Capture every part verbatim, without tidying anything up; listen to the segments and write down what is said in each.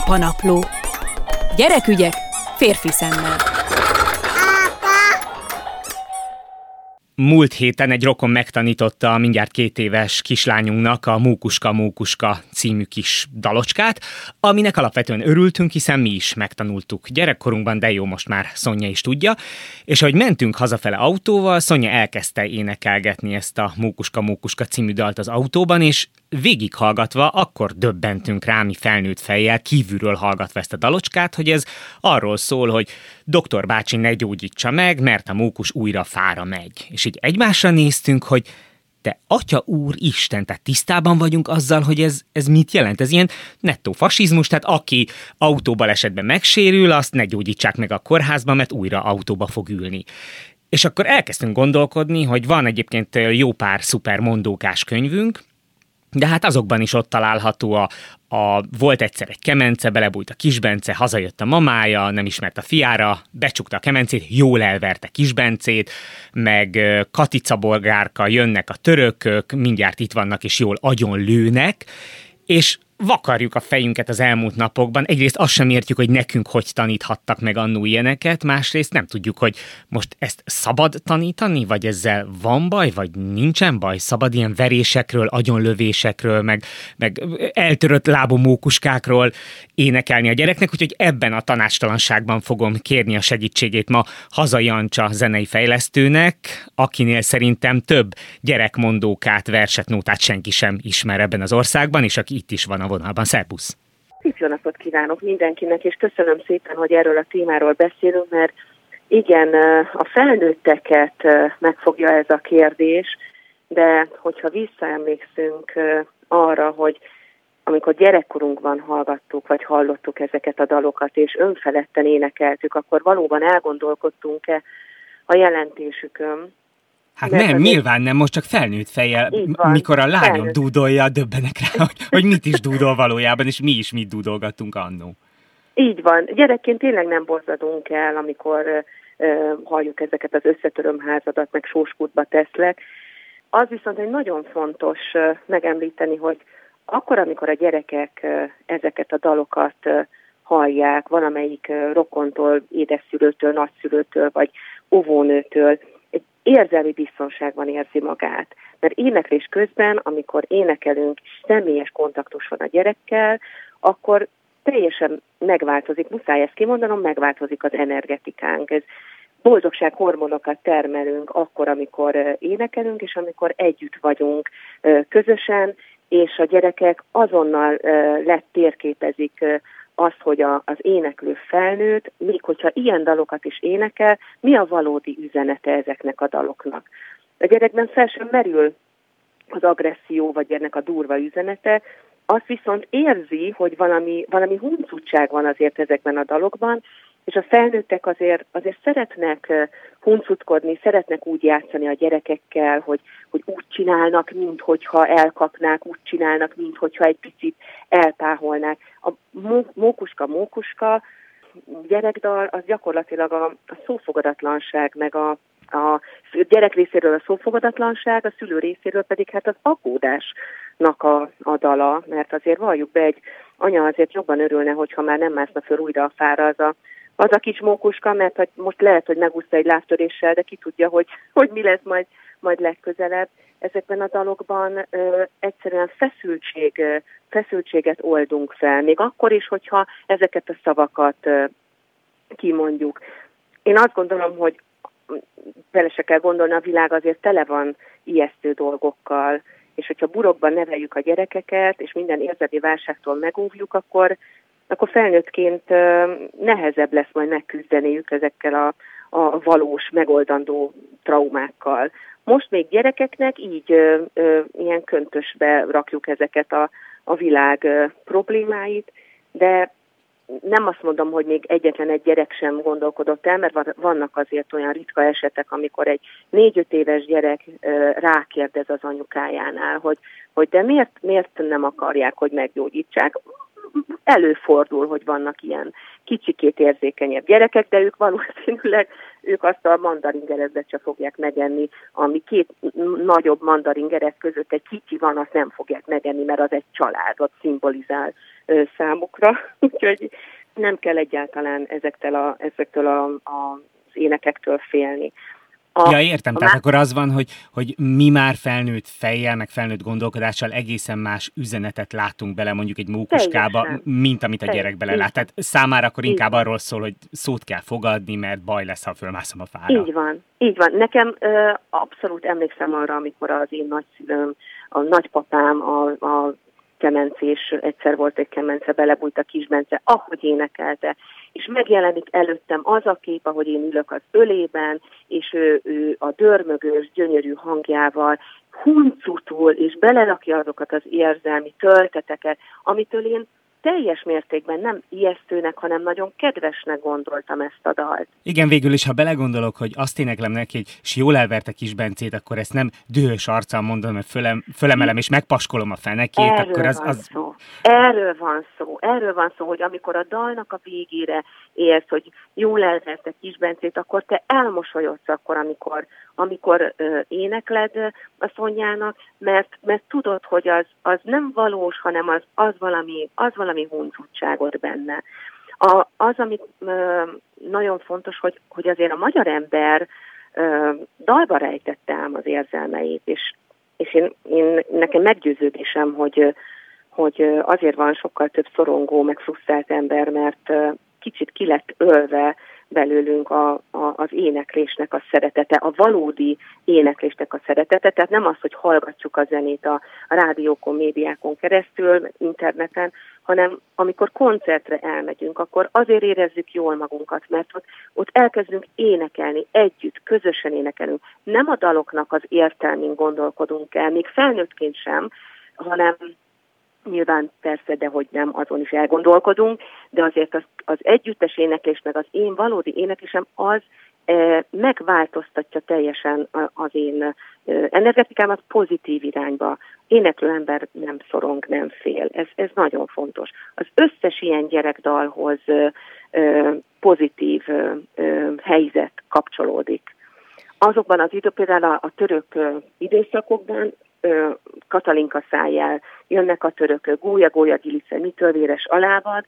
Apanapló. Gyerekügyek férfi szemmel. Apa! Múlt héten egy rokon megtanította a mindjárt két éves kislányunknak a Mókuska Mókuska című kis dalocskát, aminek alapvetően örültünk, hiszen mi is megtanultuk gyerekkorunkban, de jó, most már Szonya is tudja. És ahogy mentünk hazafele autóval, Szonya elkezdte énekelgetni ezt a Mókuska Mókuska című dalt az autóban, és végighallgatva akkor döbbentünk rá mi felnőtt fejjel, kívülről hallgatva ezt a dalocskát, hogy ez arról szól, hogy doktor bácsi ne gyógyítsa meg, mert a mókus újra fára megy. És így egymásra néztünk, hogy te atya úr Isten, tehát tisztában vagyunk azzal, hogy ez, ez mit jelent. Ez ilyen nettó fasizmus, tehát aki autóbalesetben megsérül, azt ne gyógyítsák meg a kórházban, mert újra autóba fog ülni. És akkor elkezdtünk gondolkodni, hogy van egyébként jó pár szuper mondókás könyvünk, de hát azokban is ott található a, a volt egyszer egy kemence, belebújt a Kisbence, hazajött a mamája, nem ismert a fiára, becsukta a kemencét, jól elverte Kisbencét, meg Katica bolgárka, jönnek a törökök, mindjárt itt vannak és jól agyon lőnek, és vakarjuk a fejünket az elmúlt napokban. Egyrészt azt sem értjük, hogy nekünk hogy taníthattak meg annó ilyeneket, másrészt nem tudjuk, hogy most ezt szabad tanítani, vagy ezzel van baj, vagy nincsen baj, szabad ilyen verésekről, agyonlövésekről, meg, meg eltörött lábú mókuskákról énekelni a gyereknek, úgyhogy ebben a tanácstalanságban fogom kérni a segítségét ma Hazay Ancsa zenei fejlesztőnek, akinél szerintem több gyerekmondókát, verset, nótát senki sem ismer ebben az országban, és aki itt is van a vonalban. Szerbusz! Szép jó napot kívánok mindenkinek, és köszönöm szépen, hogy erről a témáról beszélünk, mert igen, a felnőtteket megfogja ez a kérdés, de hogyha visszaemlékszünk arra, hogy amikor gyerekkorunkban hallgattuk, vagy hallottuk ezeket a dalokat, és önfeledten énekeltük, akkor valóban elgondolkodtunk-e a jelentésükön. Hát mert nem, nyilván nem, most csak felnőtt fejjel, van, mikor a lányom felnőtt dúdolja, döbbenek rá, hogy, hogy mit is dúdol valójában, és mi is mit dúdolgattunk annó. Így van. Gyerekként tényleg nem borzadunk el, amikor uh, halljuk ezeket az összetörömházadat, meg sóskútba teszlek. Az viszont egy nagyon fontos uh, megemlíteni, hogy akkor, amikor a gyerekek uh, ezeket a dalokat uh, hallják, valamelyik uh, rokontól, édeszülőtől, nagyszülőtől, vagy óvónőtől, érzelmi biztonságban érzi magát. Mert éneklés közben, amikor énekelünk, személyes kontaktus van a gyerekkel, akkor teljesen megváltozik, muszáj ezt kimondanom, megváltozik az energetikánk. Ez boldogság hormonokat termelünk akkor, amikor énekelünk, és amikor együtt vagyunk közösen, és a gyerekek azonnal letérképezik az, hogy a, az éneklő felnőtt, még hogyha ilyen dalokat is énekel, mi a valódi üzenete ezeknek a daloknak. A gyerekben fel sem merül az agresszió, vagy ennek a durva üzenete, azt viszont érzi, hogy valami, valami huncutság van azért ezekben a dalokban, és a felnőttek azért, azért szeretnek huncutkodni, szeretnek úgy játszani a gyerekekkel, hogy, hogy úgy csinálnak, minthogyha elkapnák, úgy csinálnak, minthogyha egy picit eltáholnák. A mókuska-mókuska gyerekdal az gyakorlatilag a, a szófogadatlanság, meg a, a gyerek részéről a szófogadatlanság, a szülő részéről pedig hát az aggódásnak a, a dala, mert azért valljuk be, egy anya azért jobban örülne, hogyha már nem mászna föl újra a fára az a Az a kis mókuska, mert most lehet, hogy megúszta egy lábtöréssel, de ki tudja, hogy, hogy mi lesz majd, majd legközelebb. Ezekben a dalokban ö, egyszerűen feszültség, ö, feszültséget oldunk fel, még akkor is, hogyha ezeket a szavakat ö, kimondjuk. Én azt gondolom, hogy bele se kell gondolni, a világ azért tele van ijesztő dolgokkal, és hogyha burokban neveljük a gyerekeket, és minden érzelmi válságtól megóvjuk, akkor... akkor felnőttként nehezebb lesz majd megküzdeniük ezekkel a, a valós, megoldandó traumákkal. Most még gyerekeknek így ö, ö, ilyen köntösbe rakjuk ezeket a, a világ ö, problémáit, de nem azt mondom, hogy még egyetlen egy gyerek sem gondolkodott el, mert vannak azért olyan ritka esetek, amikor egy négy-öt éves gyerek ö, rákérdez az anyukájánál, hogy, hogy de miért, miért nem akarják, hogy meggyógyítsák. előfordul, hogy vannak ilyen kicsikét érzékenyebb gyerekek, de ők valószínűleg ők azt a mandaringerezet se fogják megenni, ami két nagyobb mandaringerez között egy kicsi van, azt nem fogják megenni, mert az egy családot szimbolizál ö, számukra. Úgyhogy nem kell egyáltalán ezektől, a, ezektől a, a, az énekektől félni. A, ja, értem, tehát má... akkor az van, hogy, hogy mi már felnőtt fejjel, meg felnőtt gondolkodással egészen más üzenetet látunk bele mondjuk egy mókuskába, teljesen, mint amit a teljesen gyerek bele lát. Tehát számára akkor inkább így arról szól, hogy szót kell fogadni, mert baj lesz, ha fölmászom a fára. Így van, így van. Nekem ö, abszolút emlékszem arra, amikor az én nagyszülőm, a nagypapám, a, a kemencés, egyszer volt egy kemence, belebújt a kisbence, ahogy énekelte, és megjelenik előttem az a kép, ahogy én ülök az ölében, és ő, ő a dörmögős, gyönyörű hangjával huncutul, és belelakja azokat az érzelmi tölteteket, amitől én teljes mértékben nem ijesztőnek, hanem nagyon kedvesnek gondoltam ezt a dalt. Igen, végül is, ha belegondolok, hogy azt éneklem neki, hogy s jól elverte Kisbencét, akkor ezt nem dühös arccal mondom, mert fölem, fölemelem és megpaskolom a fenekét, erről akkor az... az... Szó. Erről van szó. Erről van szó, hogy amikor a dalnak a végére érsz, hogy jól elverte Kisbencét, akkor te elmosolyodsz akkor, amikor, amikor ö, énekled a Szonyának, mert, mert tudod, hogy az, az nem valós, hanem az, az valami, az valami ami huncutságot benne. A, az, ami ö, nagyon fontos, hogy, hogy azért a magyar ember ö, dalba rejtette ám az érzelmeit, és, és én, én nekem meggyőződésem, hogy, hogy azért van sokkal több szorongó, meg frusztrált ember, mert ö, kicsit ki lett ölve belőlünk a, a, az éneklésnek a szeretete, a valódi éneklésnek a szeretete, tehát nem az, hogy hallgatjuk a zenét a, a rádiókon, médiákon keresztül, interneten, hanem amikor koncertre elmegyünk, akkor azért érezzük jól magunkat, mert ott, ott elkezdünk énekelni, együtt, közösen énekelünk. Nem a daloknak az értelmén gondolkodunk el, még felnőttként sem, hanem nyilván persze, de hogy nem, azon is elgondolkodunk, de azért az, az együttes éneklés, meg az én valódi éneklésem az e, megváltoztatja teljesen az én e, energetikámat pozitív irányba. Éneklő ember nem szorong, nem fél. Ez, ez nagyon fontos. Az összes ilyen gyerekdalhoz e, e, pozitív e, e, helyzet kapcsolódik. Azokban az idő, például a, a török e, időszakokban, Katalinka szájjel jönnek a törökök, gólya, gólya, gilice, mitől véres alávad.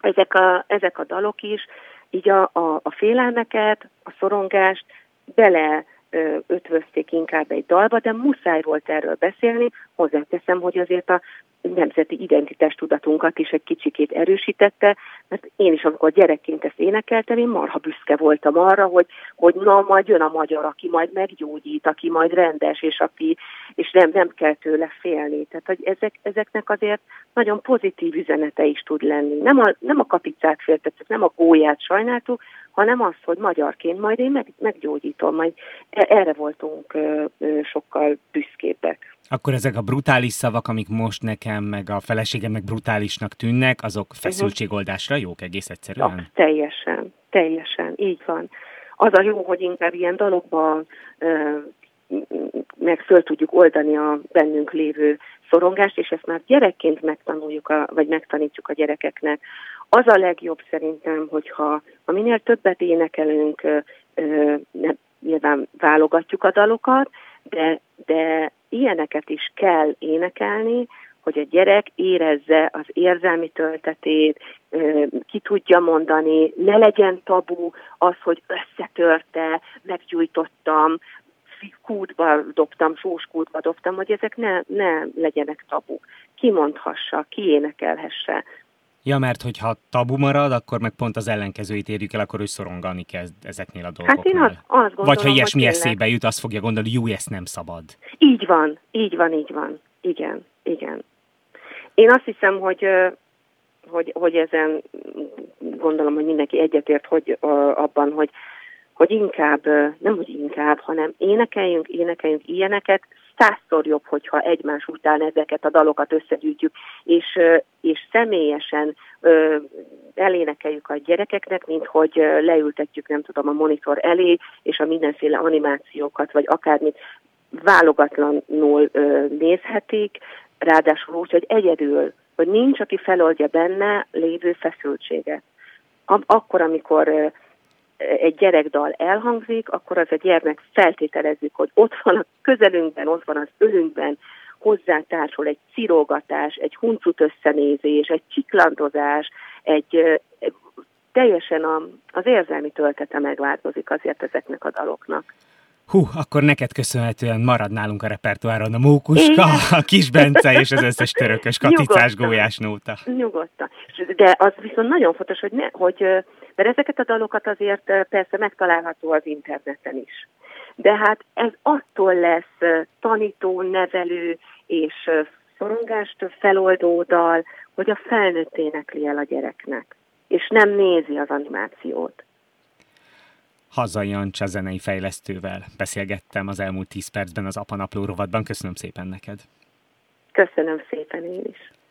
Ezek a, ezek a dalok is így a, a, a félelmeket, a szorongást bele ötvözték inkább egy dalba, de muszáj volt erről beszélni. Hozzáteszem, hogy azért a nemzeti identitástudatunkat is egy kicsikét erősítette, mert én is, amikor gyerekként ezt énekeltem, én marha büszke voltam arra, hogy, hogy na, majd jön a magyar, aki majd meggyógyít, aki majd rendes, és aki és nem, nem kell tőle félni. Tehát, hogy ezek, ezeknek azért nagyon pozitív üzenete is tud lenni. Nem a, nem a kapicát féltettük, nem a gólyát sajnáltuk, hanem az, hogy magyarként majd én meg, meggyógyítom, majd erre voltunk ö, ö, sokkal büszkébbek. Akkor ezek a brutális szavak, amik most nekem, meg a feleségemnek brutálisnak tűnnek, azok feszültségoldásra jók egész egyszerűen? Ja, teljesen, teljesen, így van. Az a jó, hogy inkább ilyen dalokban ö, meg föl tudjuk oldani a bennünk lévő szorongást, és ezt már gyerekként megtanuljuk, a, vagy megtanítjuk a gyerekeknek. Az a legjobb szerintem, hogyha ha minél többet énekelünk, ö, ö, nem, nyilván válogatjuk a dalokat, de, de ilyeneket is kell énekelni, hogy a gyerek érezze az érzelmi töltetét, ki tudja mondani, ne legyen tabu az, hogy összetörte, meggyújtottam, kútba dobtam, sóskútba dobtam, hogy ezek ne, ne legyenek tabuk. Kimondhassa, kiénekelhesse. Ja, mert hogyha tabu marad, akkor meg pont az ellenkezőit érjük el, akkor ő szorongani kezd ezeknél a dolgoknál. Hát én azt, azt gondolom, vagy ha ilyesmi eszébe jut, azt fogja gondolni, jó, ezt nem szabad. Így van, így van, így van. Igen, igen. Én azt hiszem, hogy, hogy, hogy ezen gondolom, hogy mindenki egyetért hogy, abban, hogy, hogy inkább, nem hogy inkább, hanem énekeljünk, énekeljünk ilyeneket, százszor jobb, hogyha egymás után ezeket a dalokat összegyűjtjük, és, és személyesen ö, elénekeljük a gyerekeknek, mint hogy leültetjük, nem tudom, a monitor elé, és a mindenféle animációkat, vagy akármit válogatlanul ö, nézhetik, ráadásul úgy, hogy egyedül hogy nincs, aki feloldja benne lévő feszültséget. Akkor, amikor egy gyerekdal elhangzik, akkor az a gyermek feltételezzük, hogy ott van a közelünkben, ott van az ölünkben, hozzánk társul egy cirógatás, egy huncut összenézés, egy csiklandozás, egy teljesen az érzelmi töltete megváltozik azért ezeknek a daloknak. Hú, akkor neked köszönhetően marad nálunk a repertoáron a Mókuska, a Kis Bence és az összes törökös katicás gólyásnóta. Nyugodtan. De az viszont nagyon fontos, hogy, ne, hogy mert ezeket a dalokat azért persze megtalálható az interneten is. De hát ez attól lesz tanító, nevelő és szorongást feloldó dal, hogy a felnőtt énekli el a gyereknek, és nem nézi az animációt. Hazay Ancsa zenei fejlesztővel beszélgettem az elmúlt tíz percben az Apanapló rovatban. Köszönöm szépen neked. Köszönöm szépen én is.